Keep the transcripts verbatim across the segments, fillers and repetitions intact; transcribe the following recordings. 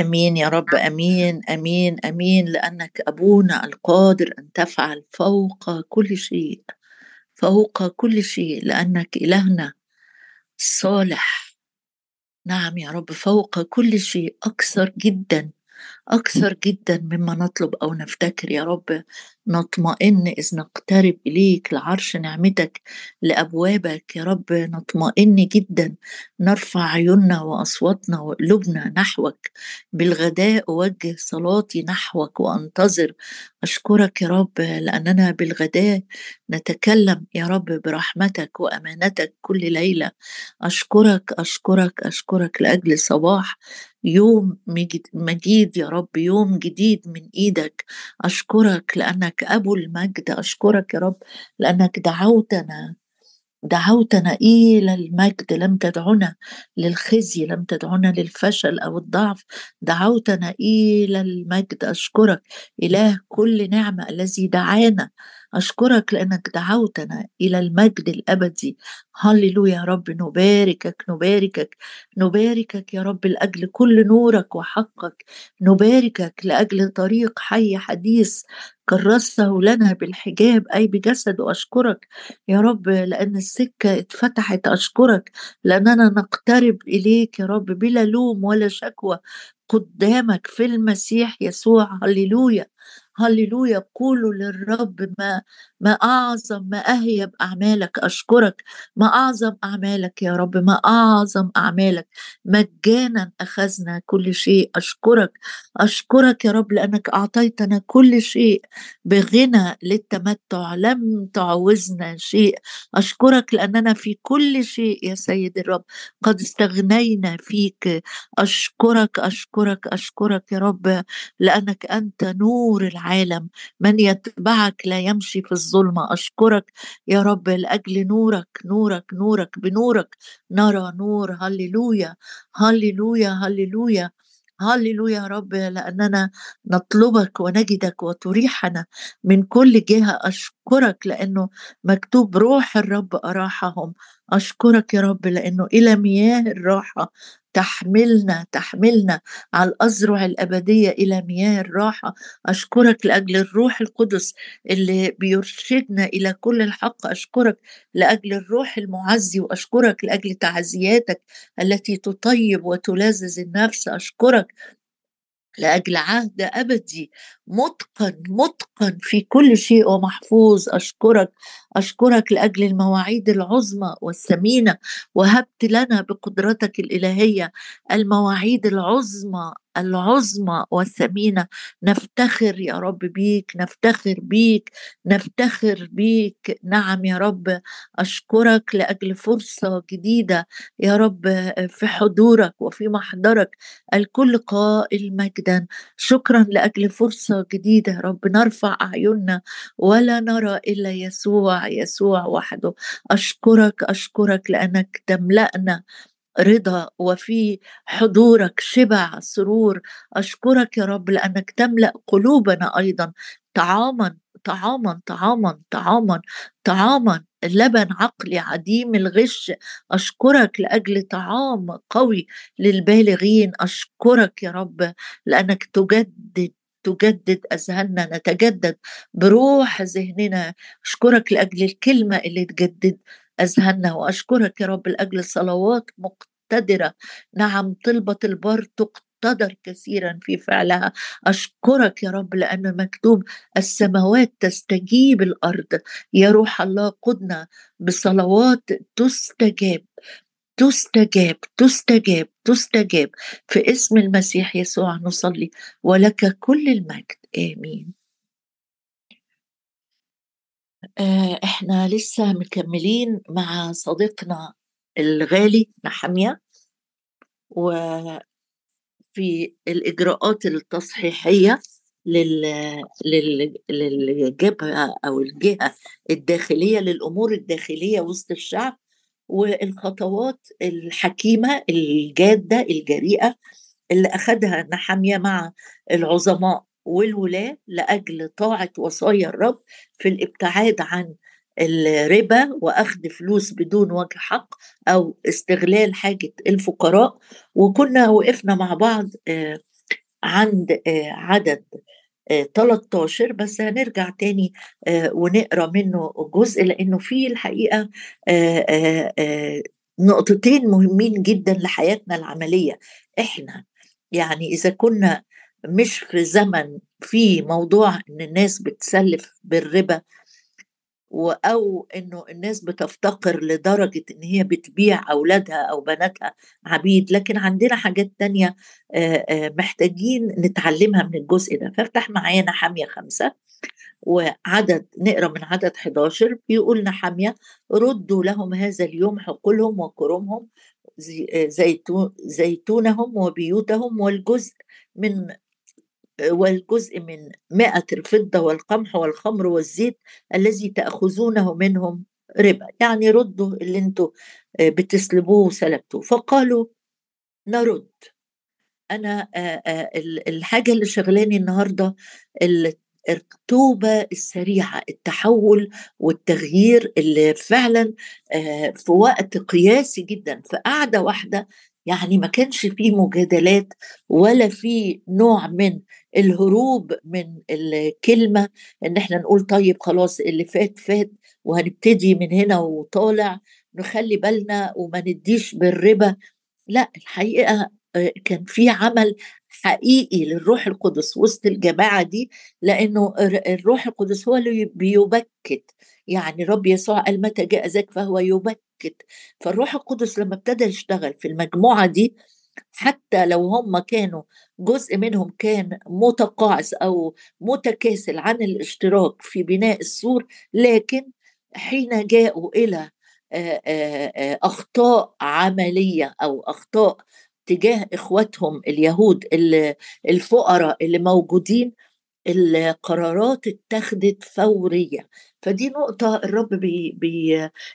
امين يا رب، امين امين امين، لانك ابونا القادر ان تفعل فوق كل شيء، فوق كل شيء، لانك الهنا الصالح. نعم يا رب، فوق كل شيء، اكثر جدا اكثر جدا مما نطلب او نفتكر. يا رب نطمئن اذ نقترب اليك لعرش نعمتك لابوابك. يا رب نطمئن جدا، نرفع عيوننا واصواتنا وقلوبنا نحوك. بالغداء اوجه صلاتي نحوك وانتظر. اشكرك يا رب لاننا بالغداء نتكلم يا رب برحمتك وامانتك كل ليله. اشكرك اشكرك اشكرك لاجل صباح يوم مجيد يا رب، يوم جديد من ايدك. اشكرك لأنك أبو المجد، أشكرك يا رب لأنك دعوتنا دعوتنا إلى المجد، لم تدعنا للخزي، لم تدعنا للفشل أو الضعف، دعوتنا إلى المجد. أشكرك إله كل نعمة الذي دعانا، أشكرك لأنك دعوتنا إلى المجد الأبدي. هللويا يا رب، نباركك نباركك نباركك يا رب لأجل كل نورك وحقك، نباركك لأجل طريق حي حديث كرسته لنا بالحجاب أي بجسد. أشكرك يا رب لأن السكة اتفتحت، أشكرك لأننا نقترب إليك يا رب بلا لوم ولا شكوى قدامك في المسيح يسوع. هللويا هللويا، قولوا للرب ما ما أعظم ما أهيب أعمالك. أشكرك، ما أعظم أعمالك يا رب، ما أعظم أعمالك، مجانا أخذنا كل شيء. أشكرك أشكرك يا رب لأنك أعطيتنا كل شيء بغنى للتمتع، لم تعوزنا شيء. أشكرك لأننا في كل شيء يا سيد الرب قد استغنينا فيك. أشكرك أشكرك أشكرك يا رب لأنك أنت نور العالم، من يتبعك لا يمشي في الظلمة. أشكرك يا رب لأجل نورك نورك نورك، بنورك نرى نور. هللويا هللويا هللويا هللويا يا رب لأننا نطلبك ونجدك وتريحنا من كل جهة. أشكرك لأنه مكتوب روح الرب أراحهم. أشكرك يا رب لأنه إلى مياه الراحة تحملنا تحملنا على الأزرع الأبدية، إلى مياه الراحة. أشكرك لأجل الروح القدس اللي بيرشدنا إلى كل الحق. أشكرك لأجل الروح المعزي، وأشكرك لأجل تعزياتك التي تطيب وتلذذ النفس. أشكرك لأجل عهد أبدي متقن متقن في كل شيء ومحفوظ. أشكرك أشكرك لأجل المواعيد العظمى والثمينة وهبت لنا بقدرتك الإلهية، المواعيد العظمى العظمى والثمينة. نفتخر يا رب بيك، نفتخر بيك نفتخر بيك. نعم يا رب، أشكرك لأجل فرصة جديدة يا رب في حضورك وفي محضرك الكل قائل مجدا. شكرا لأجل فرصة جديدة يا رب، نرفع أعيننا ولا نرى إلا يسوع يسوع وحده. أشكرك أشكرك لأنك تملأنا رضا، وفي حضورك شبع سرور. أشكرك يا رب لأنك تملأ قلوبنا أيضا طعاما طعاما طعاما طعاما طعاما اللبن عقلي عديم الغش. أشكرك لأجل طعام قوي للبالغين. أشكرك يا رب لأنك تجدد تجدد أذهاننا، نتجدد بروح ذهننا. أشكرك لأجل الكلمة اللي تجدد أذهاننا، وأشكرك يا رب لأجل صلوات مقتدرة. نعم، طلبة البر تقتدر كثيرا في فعلها. أشكرك يا رب لأن مكتوب السماوات تستجيب الأرض. يا روح الله قدنا بصلوات تستجاب تستجاب تستجاب تستجاب في اسم المسيح يسوع نصلي، ولك كل المجد. آمين. احنا لسه مكملين مع صديقنا الغالي نحمية، وفي الإجراءات التصحيحية للجبهة أو الجهة الداخلية للأمور الداخلية وسط الشعب، والخطوات الحكيمة الجادة الجريئة اللي أخدها نحمية مع العظماء والولاة لأجل طاعة وصايا الرب في الابتعاد عن الربا وأخذ فلوس بدون وجه حق أو استغلال حاجة الفقراء. وكنا وقفنا مع بعض عند عدد ثلاثة عشر، بس هنرجع تاني ونقرأ منه جزء، لأنه فيه الحقيقة نقطتين مهمين جدا لحياتنا العملية. إحنا يعني إذا كنا مش في زمن في موضوع إن الناس بتسلف بالربا، أو إنه الناس بتفتقر لدرجة إن هي بتبيع أولادها أو بناتها عبيد، لكن عندنا حاجات تانية محتاجين نتعلمها من الجزء ده. فافتح معانا حامية خمسة وعدد، نقرأ من عدد حداشر. بيقولنا حامية: ردوا لهم هذا اليوم حقولهم وكرمهم، زيتونهم وبيوتهم، والجزء من والجزء من مائة الفضة والقمح والخمر والزيت الذي تأخذونه منهم ربا. يعني ردوا اللي انتوا بتسلبوه وسلبتوه. فقالوا: نرد. أنا الحاجة اللي شغلاني النهاردة الرتوبة السريعة، التحول والتغيير اللي فعلا في وقت قياسي جدا، في قعدة واحدة. يعني ما كانش فيه مجادلات ولا فيه نوع من الهروب من الكلمة، ان احنا نقول طيب خلاص اللي فات فات وهنبتدي من هنا وطالع نخلي بالنا وما نديش بالربا. لا، الحقيقة كان فيه عمل حقيقي للروح القدس وسط الجماعة دي، لأنه الروح القدس هو اللي بيبكت. يعني رب يسوع قال: متى جاء ذاك فهو يبكت. فالروح القدس لما ابتدى يشتغل في المجموعة دي، حتى لو هم كانوا جزء منهم كان متقاعس أو متكاسل عن الاشتراك في بناء السور، لكن حين جاءوا إلى أخطاء عملية أو أخطاء تجاه إخواتهم اليهود الفقراء اللي موجودين، القرارات اتخذت فورية. فدي نقطة الرب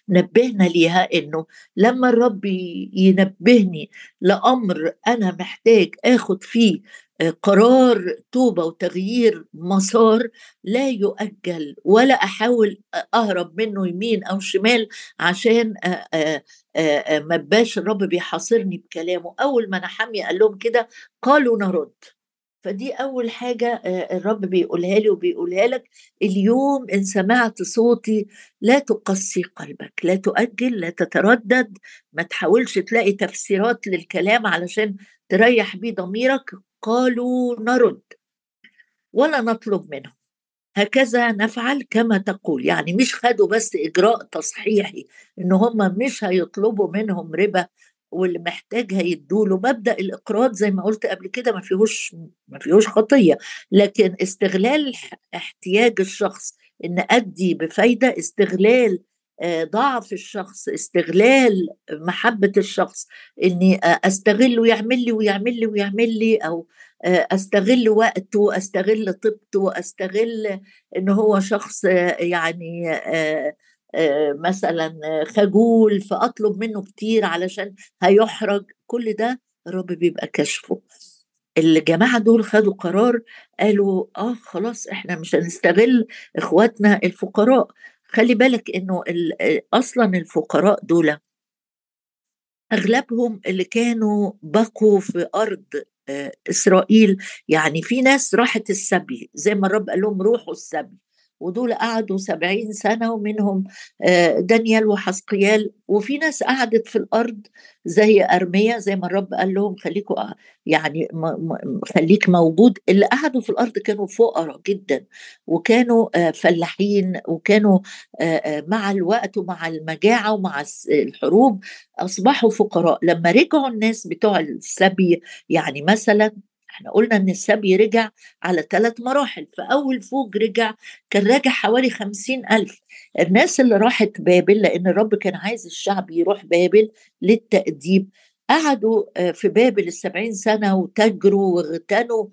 بينبهنا ليها، إنه لما الرب ينبهني لأمر أنا محتاج أخد فيه قرار توبة وتغيير مسار، لا يؤجل ولا أحاول أهرب منه يمين أو شمال عشان ما بقاش الرب بيحاصرني بكلامه. أول ما أنا حامية قال لهم كده قالوا: نرد. فدي أول حاجة الرب بيقولها لي وبيقولها لك اليوم: إن سمعت صوتي لا تقسي قلبك، لا تؤجل، لا تتردد، ما تحاولش تلاقي تفسيرات للكلام علشان تريح بيه ضميرك. قالوا: نرد ولا نطلب منهم، هكذا نفعل كما تقول. يعني مش خدوا بس إجراء تصحيحي إن هم مش هيطلبوا منهم ربا واللي محتاج هيدوله. مبدأ الإقراض زي ما قلت قبل كده ما فيهوش ما فيهوش خطية، لكن استغلال احتياج الشخص إن أدي بفايدة، استغلال ضعف الشخص، استغلال محبة الشخص إني أستغله يعمل لي ويعمل لي ويعمل لي، أو أستغل وقته، أستغل طبته، أستغل إن هو شخص يعني مثلا خجول فأطلب منه كتير علشان هيحرج. كل ده الرب بيبقى كشفه. الجماعة دول خدوا قرار، قالوا آه خلاص إحنا مش هنستغل إخواتنا الفقراء. خلي بالك إنه أصلا الفقراء دول أغلبهم اللي كانوا بقوا في أرض إسرائيل. يعني في ناس راحت السبي زي ما الرب قال لهم روحوا السبي، ودول قعدوا سبعين سنة ومنهم دانيال وحزقيال. وفي ناس قعدت في الأرض زي أرميا، زي ما الرب قال لهم خليكوا يعني خليك موجود. اللي قعدوا في الأرض كانوا فقراء جدا وكانوا فلاحين، وكانوا مع الوقت ومع المجاعة ومع الحروب أصبحوا فقراء. لما رجعوا الناس بتوع السبي، يعني مثلا احنا قلنا ان السبي رجع على ثلاث مراحل، فاول فوج رجع كان راجع حوالي خمسين الف. الناس اللي راحت بابل، لان الرب كان عايز الشعب يروح بابل للتأديب، قعدوا في بابل السبعين سنة وتجروا واغتنوا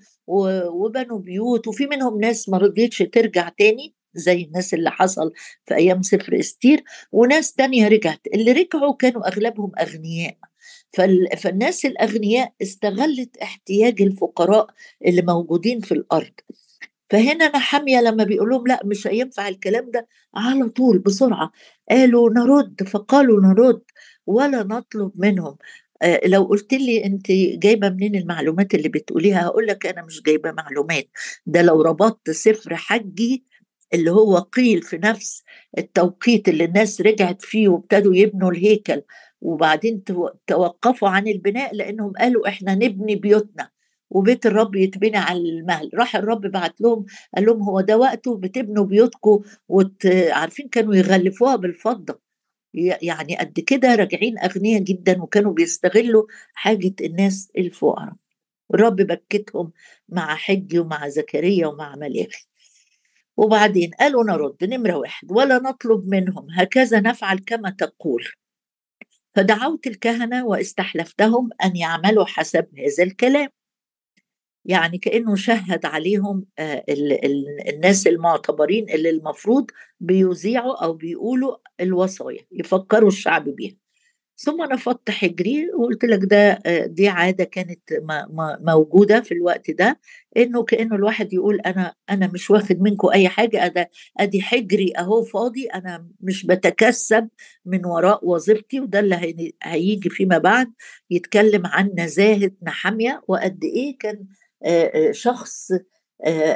وبنوا بيوت. وفي منهم ناس ما رضيتش ترجع تاني زي الناس اللي حصل في ايام سفر استير، وناس تانية رجعت. اللي رجعوا كانوا اغلبهم اغنياء، فالناس الأغنياء استغلت احتياج الفقراء اللي موجودين في الأرض. فهنا أنا حامية لما بيقولهم لا مش هينفع الكلام ده، على طول بسرعة قالوا: نرد. فقالوا: نرد ولا نطلب منهم آه لو قلت لي انت جايبه منين المعلومات اللي بتقوليها، هقول لك انا مش جايبه معلومات. ده لو ربطت سفر حجي اللي هو قيل في نفس التوقيت اللي الناس رجعت فيه وابتدوا يبنوا الهيكل، وبعدين توقفوا عن البناء لانهم قالوا احنا نبني بيوتنا وبيت الرب يتبنى على المهل، راح الرب بعت لهم قال لهم هو ده وقته بتبنوا بيوتكم وت... عارفين كانوا يغلفوها بالفضه، يعني قد كده راجعين اغنياء جدا، وكانوا بيستغلوا حاجه الناس الفقراء. والرب بكتهم مع حجي ومع زكريا ومع ملاخي. وبعدين قالوا نرد نمره واحد ولا نطلب منهم، هكذا نفعل كما تقول. فدعوت الكهنه واستحلفتهم ان يعملوا حسب هذا الكلام. يعني كأنه شهد عليهم الناس المعتبرين اللي المفروض بيذيعوا أو بيقولوا الوصايا، يفكروا الشعب بيها. ثم نفضت حجري وقلت لك ده دي عادة كانت موجودة في الوقت ده، إنه كأنه الواحد يقول أنا أنا مش واخد منكم أي حاجة، أنا أدي حجري أهو فاضي، أنا مش بتكسب من وراء وظيفتي. وده اللي هيجي فيما بعد يتكلم عن نزاهة نحمية وقد إيه كان شخص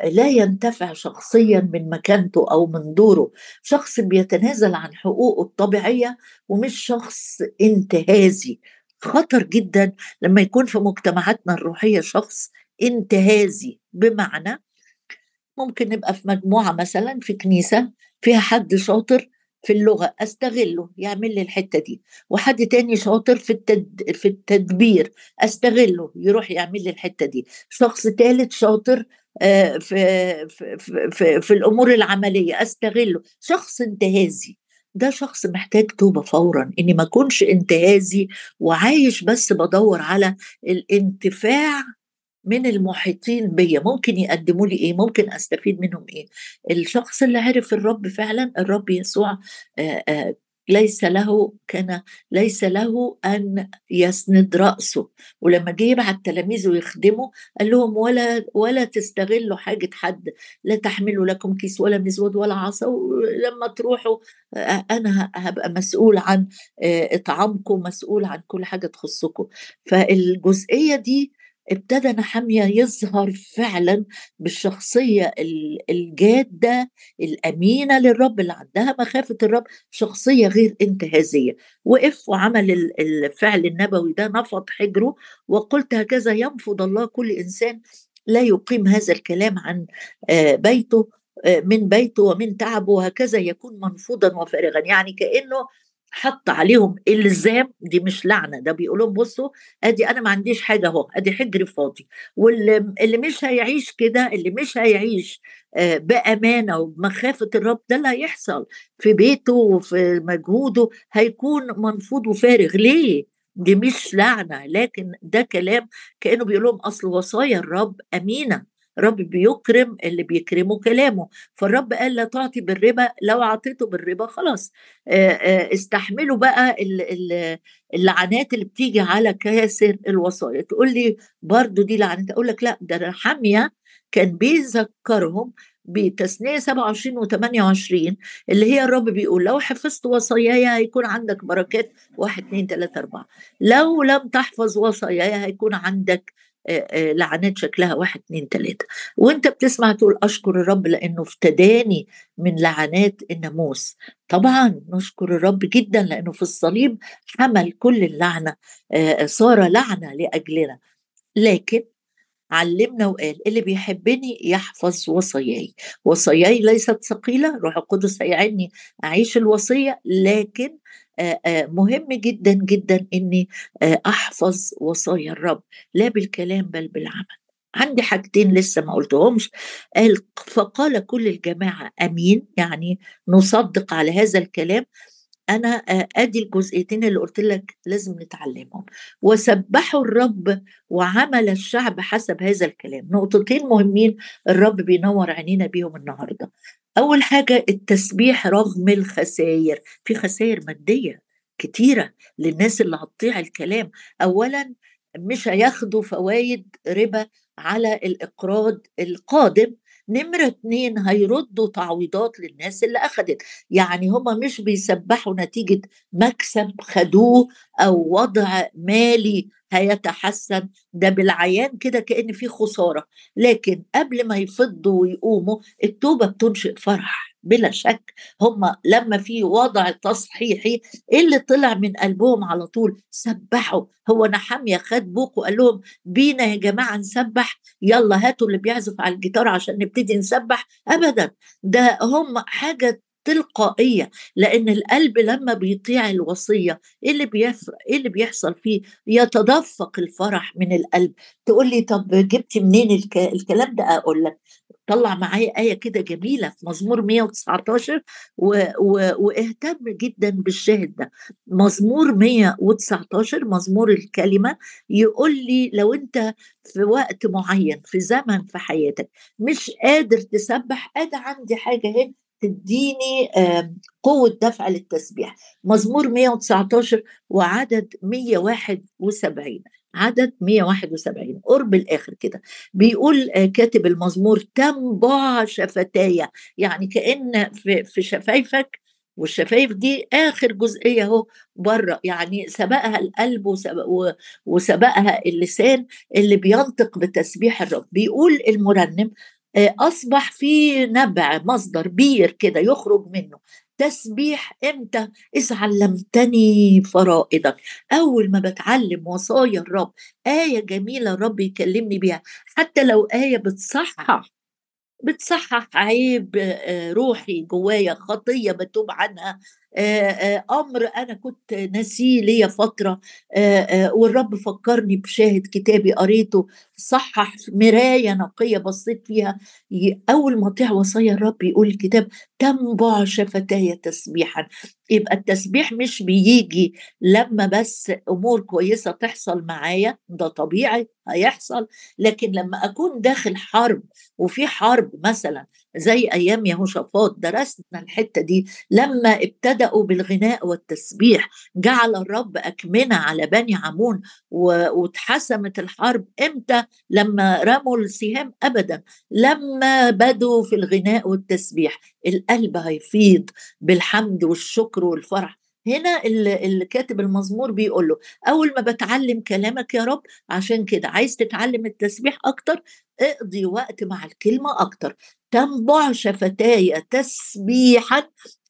لا ينتفع شخصيا من مكانته أو من دوره، شخص بيتنازل عن حقوقه الطبيعية ومش شخص انتهازي. خطر جدا لما يكون في مجتمعاتنا الروحية شخص انتهازي، بمعنى ممكن نبقى في مجموعة مثلا في كنيسة فيها حد شاطر في اللغة أستغله يعمل لي الحتة دي، وحد تاني شاطر في التد... في التدبير أستغله يروح يعمل لي الحتة دي، شخص ثالث شاطر في... في... في... في الأمور العملية أستغله. شخص انتهازي ده شخص محتاج توبة فورا، إني ما كنش انتهازي وعايش بس بدور على الانتفاع من المحيطين بيا، ممكن يقدموا لي ايه، ممكن استفيد منهم ايه. الشخص اللي عرف الرب فعلا، الرب يسوع آآ آآ ليس له كان ليس له ان يسند راسه، ولما جه يبعت تلاميذه يخدمه قال لهم ولا ولا تستغلوا حاجه حد، لا تحملوا لكم كيس ولا مزود ولا عصا، ولما تروحوا انا هبقى مسؤول عن اطعامكم، مسؤول عن كل حاجه تخصكم. فالجزئيه دي ابتدى نحمية يظهر فعلا بالشخصية الجادة الأمينة للرب اللي عندها مخافة الرب، شخصية غير انتهازية. وقف وعمل الفعل النبوي ده، نفض حجره وقلت هكذا ينفض الله كل إنسان لا يقيم هذا الكلام عن بيته من بيته ومن تعبه، وهكذا يكون منفوضا وفارغا. يعني كأنه حط عليهم الزام، دي مش لعنه، ده بيقولهم بصوا ادي انا ما عنديش حاجه اهو، ادي حجري فاضي، واللي مش هيعيش كده، اللي مش هيعيش بامانه وبمخافه الرب ده اللي هيحصل في بيته وفي مجهوده، هيكون منفوض وفارغ. ليه؟ دي مش لعنه، لكن ده كلام كانه بيقولهم اصل وصايا الرب امينه، الرب بيكرم اللي بيكرمه كلامه. فالرب قال لا تعطي بالربا، لو عطيته بالربا خلاص استحملوا بقى اللعنات اللي بتيجي على كاسر الوصايا. تقول لي برضو دي لعنات، اقول لك لا، ده نحمية كان بيذكرهم بتثنية سبعة وعشرين وثمانية وعشرين اللي هي الرب بيقول لو حفظت وصاياي هيكون عندك بركات واحد اتنين تلاتة اربعة، لو لم تحفظ وصاياي هيكون عندك لعنات شكلها واحد اتنين تلاتة. وانت بتسمع تقول اشكر الرب لانه افتداني من لعنات الناموس. طبعا نشكر الرب جدا لانه في الصليب حمل كل اللعنة، صار لعنة لأجلنا، لكن علمنا وقال اللي بيحبني يحفظ وصاياي، وصاياي ليست ثقيلة، روح القدس هيعني أعيش الوصية، لكن مهم جدا جدا إني أحفظ وصايا الرب لا بالكلام بل بالعمل. عندي حاجتين لسه ما قلتهمش. قال فقال كل الجماعة أمين، يعني نصدق على هذا الكلام. أنا أدي الجزئيتين اللي قلت لك لازم نتعلمهم. وسبحوا الرب وعمل الشعب حسب هذا الكلام. نقطتين مهمين الرب بينور عينينا بيهم النهاردة. أول حاجة التسبيح رغم الخسائر، في خسائر مادية كتيرة للناس اللي هتطيع الكلام. أولا مش هياخدوا فوايد ربا على الإقراض القادم، نمرة اتنين هيردوا تعويضات للناس اللي أخدت. يعني هما مش بيسبحوا نتيجة مكسب خدوه أو وضع مالي هيتحسن، ده بالعيان كده كأن في خسارة. لكن قبل ما يفضوا ويقوموا التوبة بتنشئ فرح بلا شك. هم لما في وضع تصحيحي اللي طلع من قلبهم على طول سبحوا. هو نحمية خد بوق وقال لهم بينا يا جماعة نسبح، يلا هاتوا اللي بيعزف على الجيتار عشان نبتدي نسبح. أبدا، ده هم حاجة تلقائية، لأن القلب لما بيطيع الوصية اللي بيفرق اللي بيحصل فيه يتدفق الفرح من القلب. تقول لي طب جبتي منين الك... الكلام ده؟ أقول لك طلع معايا آية كده جميلة في مزمور مية وتسعتاشر و... و... واهتم جدا بالشاهد ده. مزمور مية وتسعتاشر مزمور الكلمة يقول لي لو أنت في وقت معين في زمن في حياتك مش قادر تسبح، أنا عندي حاجة هنا تديني قوة دفع للتسبيح. مزمور مية وتسعتاشر وعدد مية وواحد وسبعين، عدد مية وواحد وسبعين قرب الآخر كده، بيقول كاتب المزمور تنبع شفتايا، يعني كأن في شفايفك، والشفايف دي آخر جزئية اهو بره، يعني سبقها القلب وسبقها اللسان اللي بينطق بتسبيح الرب. بيقول المرنم أصبح في نبع مصدر بير كده يخرج منه تسبيح. إمتى؟ إذ علمتني فرائضك. أول ما بتعلم وصايا الرب، آية جميلة الرب يكلمني بيها، حتى لو آية بتصحح بتصحح عيب روحي جوايا، خطية بتوب عنها، أمر أنا كنت ناسيه ليا فترة والرب فكرني بشاهد كتابي قريته صحح، مراية نقية بصيت فيها. أول ما أطيع وصايا الرب يقول الكتاب تنبع شفتاي تسبيحا. يبقى التسبيح مش بيجي لما بس أمور كويسة تحصل معايا، ده طبيعي هيحصل، لكن لما أكون داخل حرب وفي حرب مثلا زي أيام يهوشافاط، درسنا الحتة دي لما ابتدأوا بالغناء والتسبيح جعل الرب أكمنة على بني عمون واتحسمت الحرب. إمتى؟ لما رموا السهام؟ أبدا، لما بدوا في الغناء والتسبيح القلب هيفيض بالحمد والشكر والفرح. هنا اللي كاتب المزمور بيقول له أول ما بتعلم كلامك يا رب، عشان كده عايز تتعلم التسبيح أكتر، اقضي وقت مع الكلمة أكتر. تنبع شفتاي تسبيحا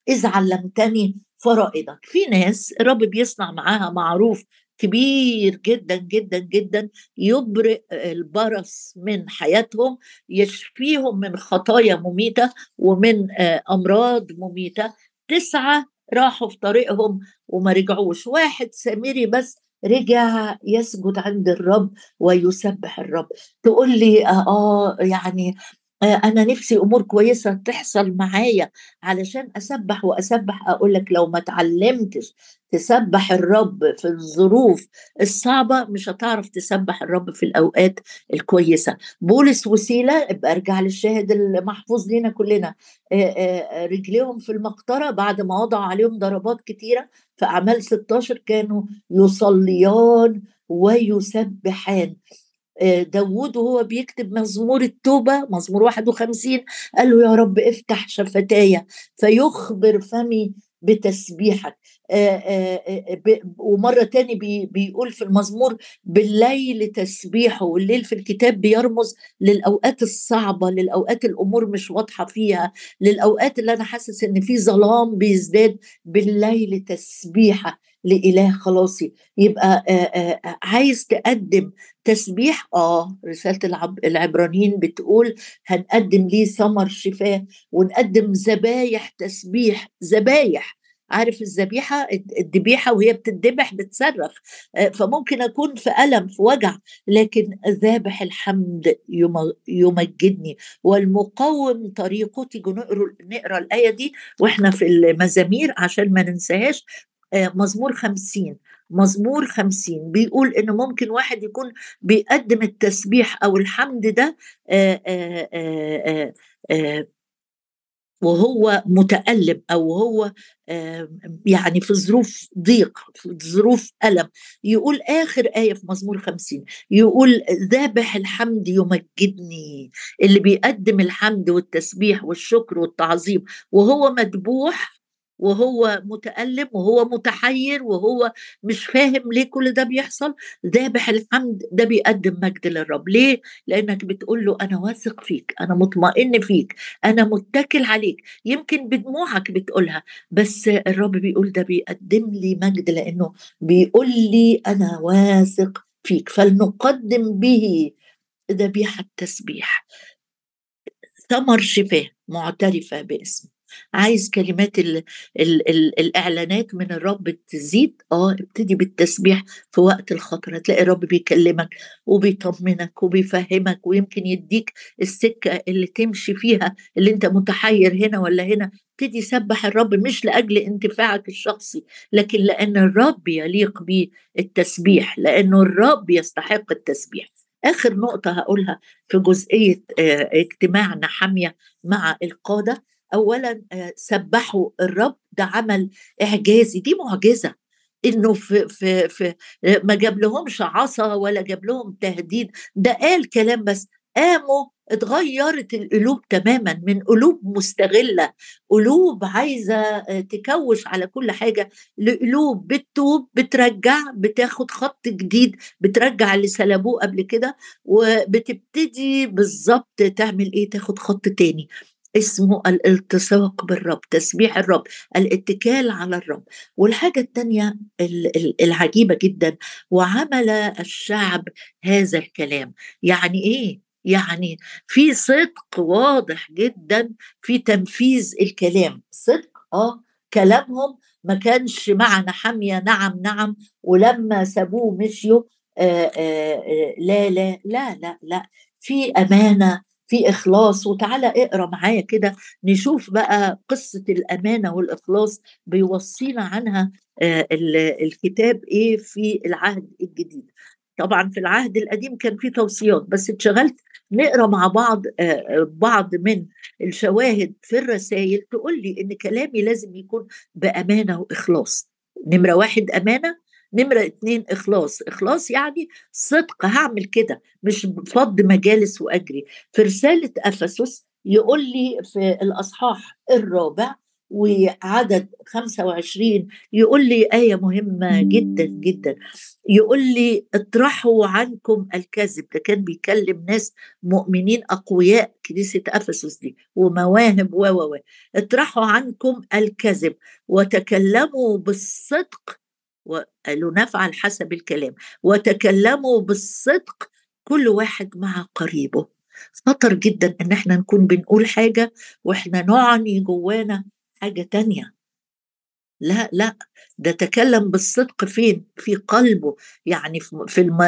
إذ علمتني فرائضك. في ناس الرب بيصنع معاها معروف كبير جدا جدا جدا، يبرئ البرص من حياتهم، يشفيهم من خطايا مميتة ومن أمراض مميتة. تسعة راحوا في طريقهم وما رجعوش، واحد سامري بس رجع يسجد عند الرب ويسبح الرب. تقول لي آه يعني أنا نفسي أمور كويسة تحصل معايا علشان أسبح وأسبح. أقولك لو ما تعلمتش تسبح الرب في الظروف الصعبة مش هتعرف تسبح الرب في الأوقات الكويسة. بولس وسيلة، أرجع للشاهد المحفوظ لنا كلنا، رجليهم في المقطرة بعد ما وضعوا عليهم ضربات كتيرة في أعمال ستاشر كانوا يصليان ويسبحان. داود وهو بيكتب مزمور التوبة مزمور واحد وخمسين قال له يا رب افتح شفتاي فيخبر فمي بتسبيحك. ومرة تاني بيقول في المزمور بالليل تسبيحه، والليل في الكتاب بيرمز للأوقات الصعبة، للأوقات الأمور مش واضحة فيها، للأوقات اللي أنا حاسس إن في ظلام بيزداد، بالليل تسبيحه لإله خلاصي. يبقى آآ آآ عايز تقدم تسبيح، آه رسالة العبرانيين بتقول هنقدم ليه ثمر شفاه ونقدم ذبايح تسبيح. ذبايح، عارف الذبيحة الذبيحة وهي بتذبح بتصرخ، فممكن أكون في ألم في وجع، لكن ذابح الحمد يمجدني والمقوم طريقتي. نقرأ الآية دي وإحنا في المزامير عشان ما ننساهاش. مزمور خمسين، مزمور خمسين بيقول إنه ممكن واحد يكون بيقدم التسبيح أو الحمد ده آآ آآ آآ آآ وهو متألم أو هو يعني في ظروف ضيق، في ظروف ألم، يقول آخر آية في مزمور خمسين، يقول ذابح الحمد يمجدني. اللي بيقدم الحمد والتسبيح والشكر والتعظيم وهو مذبوح وهو متألم وهو متحير وهو مش فاهم ليه كل ده بيحصل، ذابح الحمد ده بيقدم مجد للرب. ليه؟ لأنك بتقول له أنا واثق فيك، أنا مطمئن فيك، أنا متكل عليك، يمكن بدموعك بتقولها، بس الرب بيقول ده بيقدم لي مجد لأنه بيقول لي أنا واثق فيك. فلنقدم به ذبيحة تسبيح، ثمر شفاه معترفة باسمه. عايز كلمات ال ال ال الإعلانات من الرب تزيد؟ آه ابتدي بالتسبيح في وقت الخطر، هتلاقي الرب بيكلمك وبيطمنك وبيفهمك، ويمكن يديك السكة اللي تمشي فيها، اللي انت متحير هنا ولا هنا. ابتدي سبح الرب مش لأجل انتفاعك الشخصي، لكن لأن الرب يليق به التسبيح، لأنه الرب يستحق التسبيح. آخر نقطة هقولها في جزئية اجتماعنا حامية مع القادة، أولا سبحوا الرب، ده عمل إعجازي، دي معجزة إنه في, في, في ما جاب لهمش عصا ولا جاب لهم تهديد، ده قال كلام بس قاموا. اتغيرت القلوب تماما من قلوب مستغلة، قلوب عايزة تكوش على كل حاجة، لقلوب بتتوب، بترجع، بتاخد خط جديد، بترجع اللي سلبوه قبل كده، وبتبتدي بالظبط تعمل إيه، تاخد خط تاني اسمه الالتصاق بالرب، تسبيح الرب، الاتكال على الرب. والحاجة التانية العجيبة جدا، وعمل الشعب هذا الكلام. يعني ايه؟ يعني في صدق واضح جدا في تنفيذ الكلام، صدق اه كلامهم ما كانش معنا حمية نعم نعم ولما سابوه مشيوا آآ آآ لا لا لا لا لا، في أمانة، في إخلاص. وتعالى اقرأ معايا كده نشوف بقى قصة الأمانة والإخلاص بيوصينا عنها الكتاب إيه في العهد الجديد. طبعا في العهد القديم كان في توصيات، بس اتشغلت نقرأ مع بعض بعض من الشواهد في الرسائل تقول لي إن كلامي لازم يكون بأمانة وإخلاص. نمرة واحد أمانة، نمرة اتنين إخلاص. إخلاص يعني صدق، هعمل كده مش بفض مجالس وأجري. في رسالة أفسس يقول لي في الأصحاح الرابع وعدد خمسة وعشرين، يقول لي آية مهمة جدا جدا، يقول لي اطرحوا عنكم الكذب. ده كان بيكلم ناس مؤمنين أقوياء كنيسة أفسس دي ومواهب و اطرحوا عنكم الكذب وتكلموا بالصدق، وقالوا نفعل حسب الكلام، وتكلموا بالصدق كل واحد مع قريبه. خطر جدا ان احنا نكون بنقول حاجة واحنا نعني جوانا حاجة تانية. لا لا، ده تكلم بالصدق فين؟ في قلبه. يعني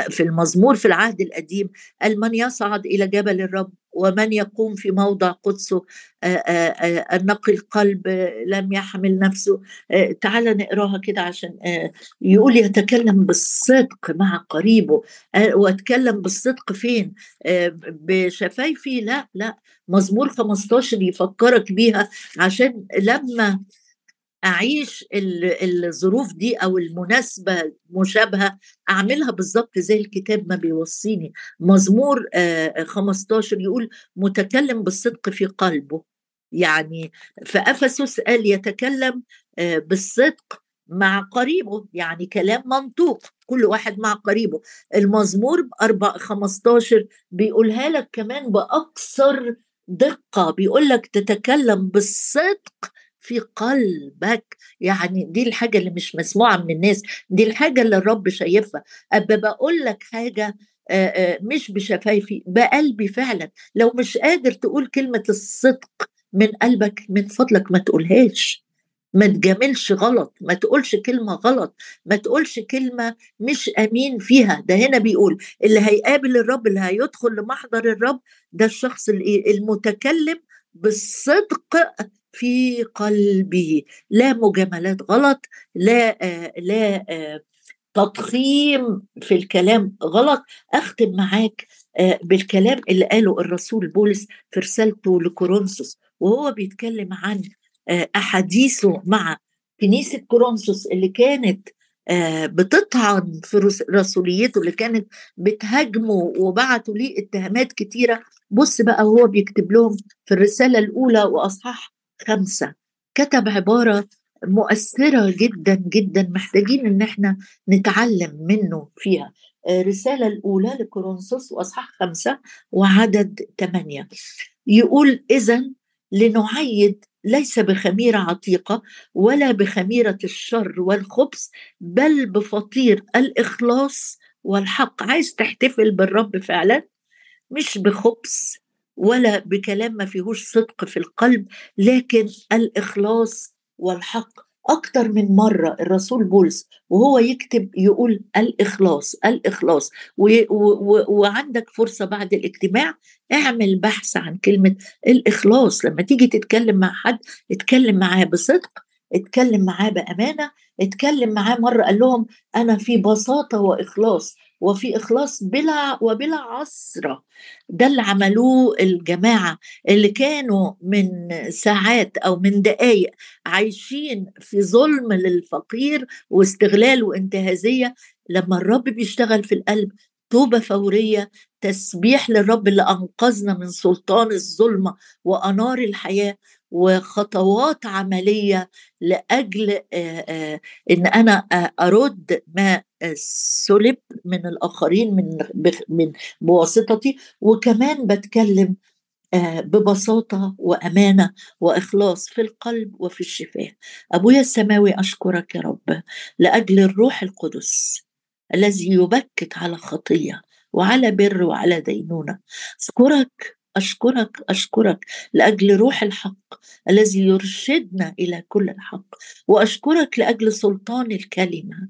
في المزمور في العهد القديم قال من يصعد إلى جبل الرب ومن يقوم في موضع قدسه، النقي القلب لم يحمل نفسه. تعال نقراها كده عشان يقول يتكلم بالصدق مع قريبه. واتكلم بالصدق فين؟ بشفايفي؟ لا لا، مزمور خمستاشر يفكرك بيها عشان لما أعيش الظروف دي أو المناسبة مشابهة أعملها بالضبط زي الكتاب ما بيوصيني. مزمور خمستاشر يقول متكلم بالصدق في قلبه. يعني في أفسس قال يتكلم بالصدق مع قريبه، يعني كلام منطوق كل واحد مع قريبه. المزمور خمستاشر بيقولها لك كمان بأكثر دقة، بيقول لك تتكلم بالصدق في قلبك. يعني دي الحاجة اللي مش مسموعة من الناس، دي الحاجة اللي الرب شايفها. أبا بقول لك حاجة مش بشفايفي، بقلبي فعلا. لو مش قادر تقول كلمة الصدق من قلبك، من فضلك ما تقولهاش، ما تجاملش غلط، ما تقولش كلمة غلط، ما تقولش كلمة مش أمين فيها. ده هنا بيقول اللي هيقابل الرب، اللي هيدخل لمحضر الرب، ده الشخص المتكلم بالصدق في قلبه. لا مجاملات غلط، لا آآ لا آآ تضخيم في الكلام غلط. أختم معاك بالكلام اللي قاله الرسول بولس في رسالته لكورنثوس وهو بيتكلم عن أحاديثه مع كنيسة كورنثوس اللي كانت بتطعن في رسوليته، اللي كانت بتهاجمه وبعتوا ليه اتهامات كتيرة. بص بقى وهو بيكتب لهم في الرسالة الأولى وأصحاح خمسة كتب عبارة مؤثرة جدا جدا، محتاجين ان احنا نتعلم منه فيها. الرسالة الأولى لكورنثوس وأصحاح خمسة وعدد ثمانية يقول: إذن لنعيد ليس بخميرة عتيقة ولا بخميرة الشر والخبث، بل بفطير الإخلاص والحق. عايز تحتفل بالرب فعلا؟ مش بخبث ولا بكلام ما فيهوش صدق في القلب، لكن الإخلاص والحق. أكتر من مرة الرسول بولس وهو يكتب يقول الإخلاص الإخلاص. وعندك فرصة بعد الاجتماع اعمل بحث عن كلمة الإخلاص. لما تيجي تتكلم مع حد اتكلم معاه بصدق، اتكلم معاه بأمانة، اتكلم معاه. مرة قال لهم أنا في بساطة وإخلاص، وفي إخلاص بلا وبلا عسرة. ده اللي عملوه الجماعة اللي كانوا من ساعات أو من دقايق عايشين في ظلم للفقير واستغلال وانتهازية. لما الرب بيشتغل في القلب توبة فورية، تسبيح للرب اللي أنقذنا من سلطان الظلمة وأنار الحياة، وخطوات عملية لأجل إن أنا أرد ما سلب من الآخرين من من بواسطتي، وكمان بتكلم ببساطة وأمانة وإخلاص في القلب وفي الشفاه. أبويا السماوي أشكرك يا رب لأجل الروح القدس الذي يبكت على خطية وعلى بر وعلى دينونة. أشكرك أشكرك أشكرك لأجل روح الحق الذي يرشدنا إلى كل الحق، وأشكرك لأجل سلطان الكلمة.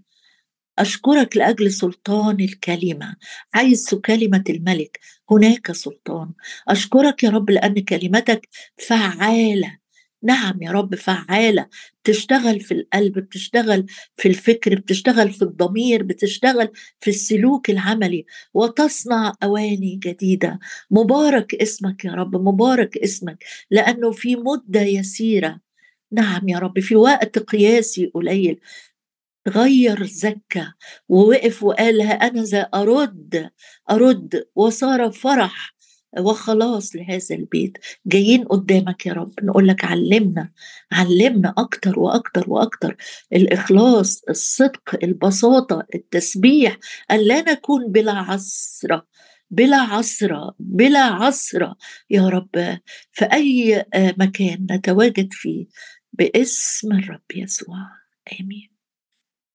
أشكرك لأجل سلطان الكلمة، عايز كلمة الملك هناك سلطان. أشكرك يا رب لأن كلمتك فعالة. نعم يا رب فعالة، بتشتغل في القلب، بتشتغل في الفكر، بتشتغل في الضمير، بتشتغل في السلوك العملي، وتصنع أواني جديدة. مبارك اسمك يا رب، مبارك اسمك، لأنه في مدة يسيرة، نعم يا رب في وقت قياسي قليل، غير زكا ووقف وقالها أنا ذا أرد أرد، وصار فرح وخلاص لهذا البيت. جايين قدامك يا رب نقول لك علمنا علمنا أكتر وأكتر وأكتر الإخلاص، الصدق، البساطة، التسبيح، أن لا نكون بلا عسرة بلا عسرة بلا عسرة يا رب في أي مكان نتواجد فيه باسم الرب يسوع. آمين.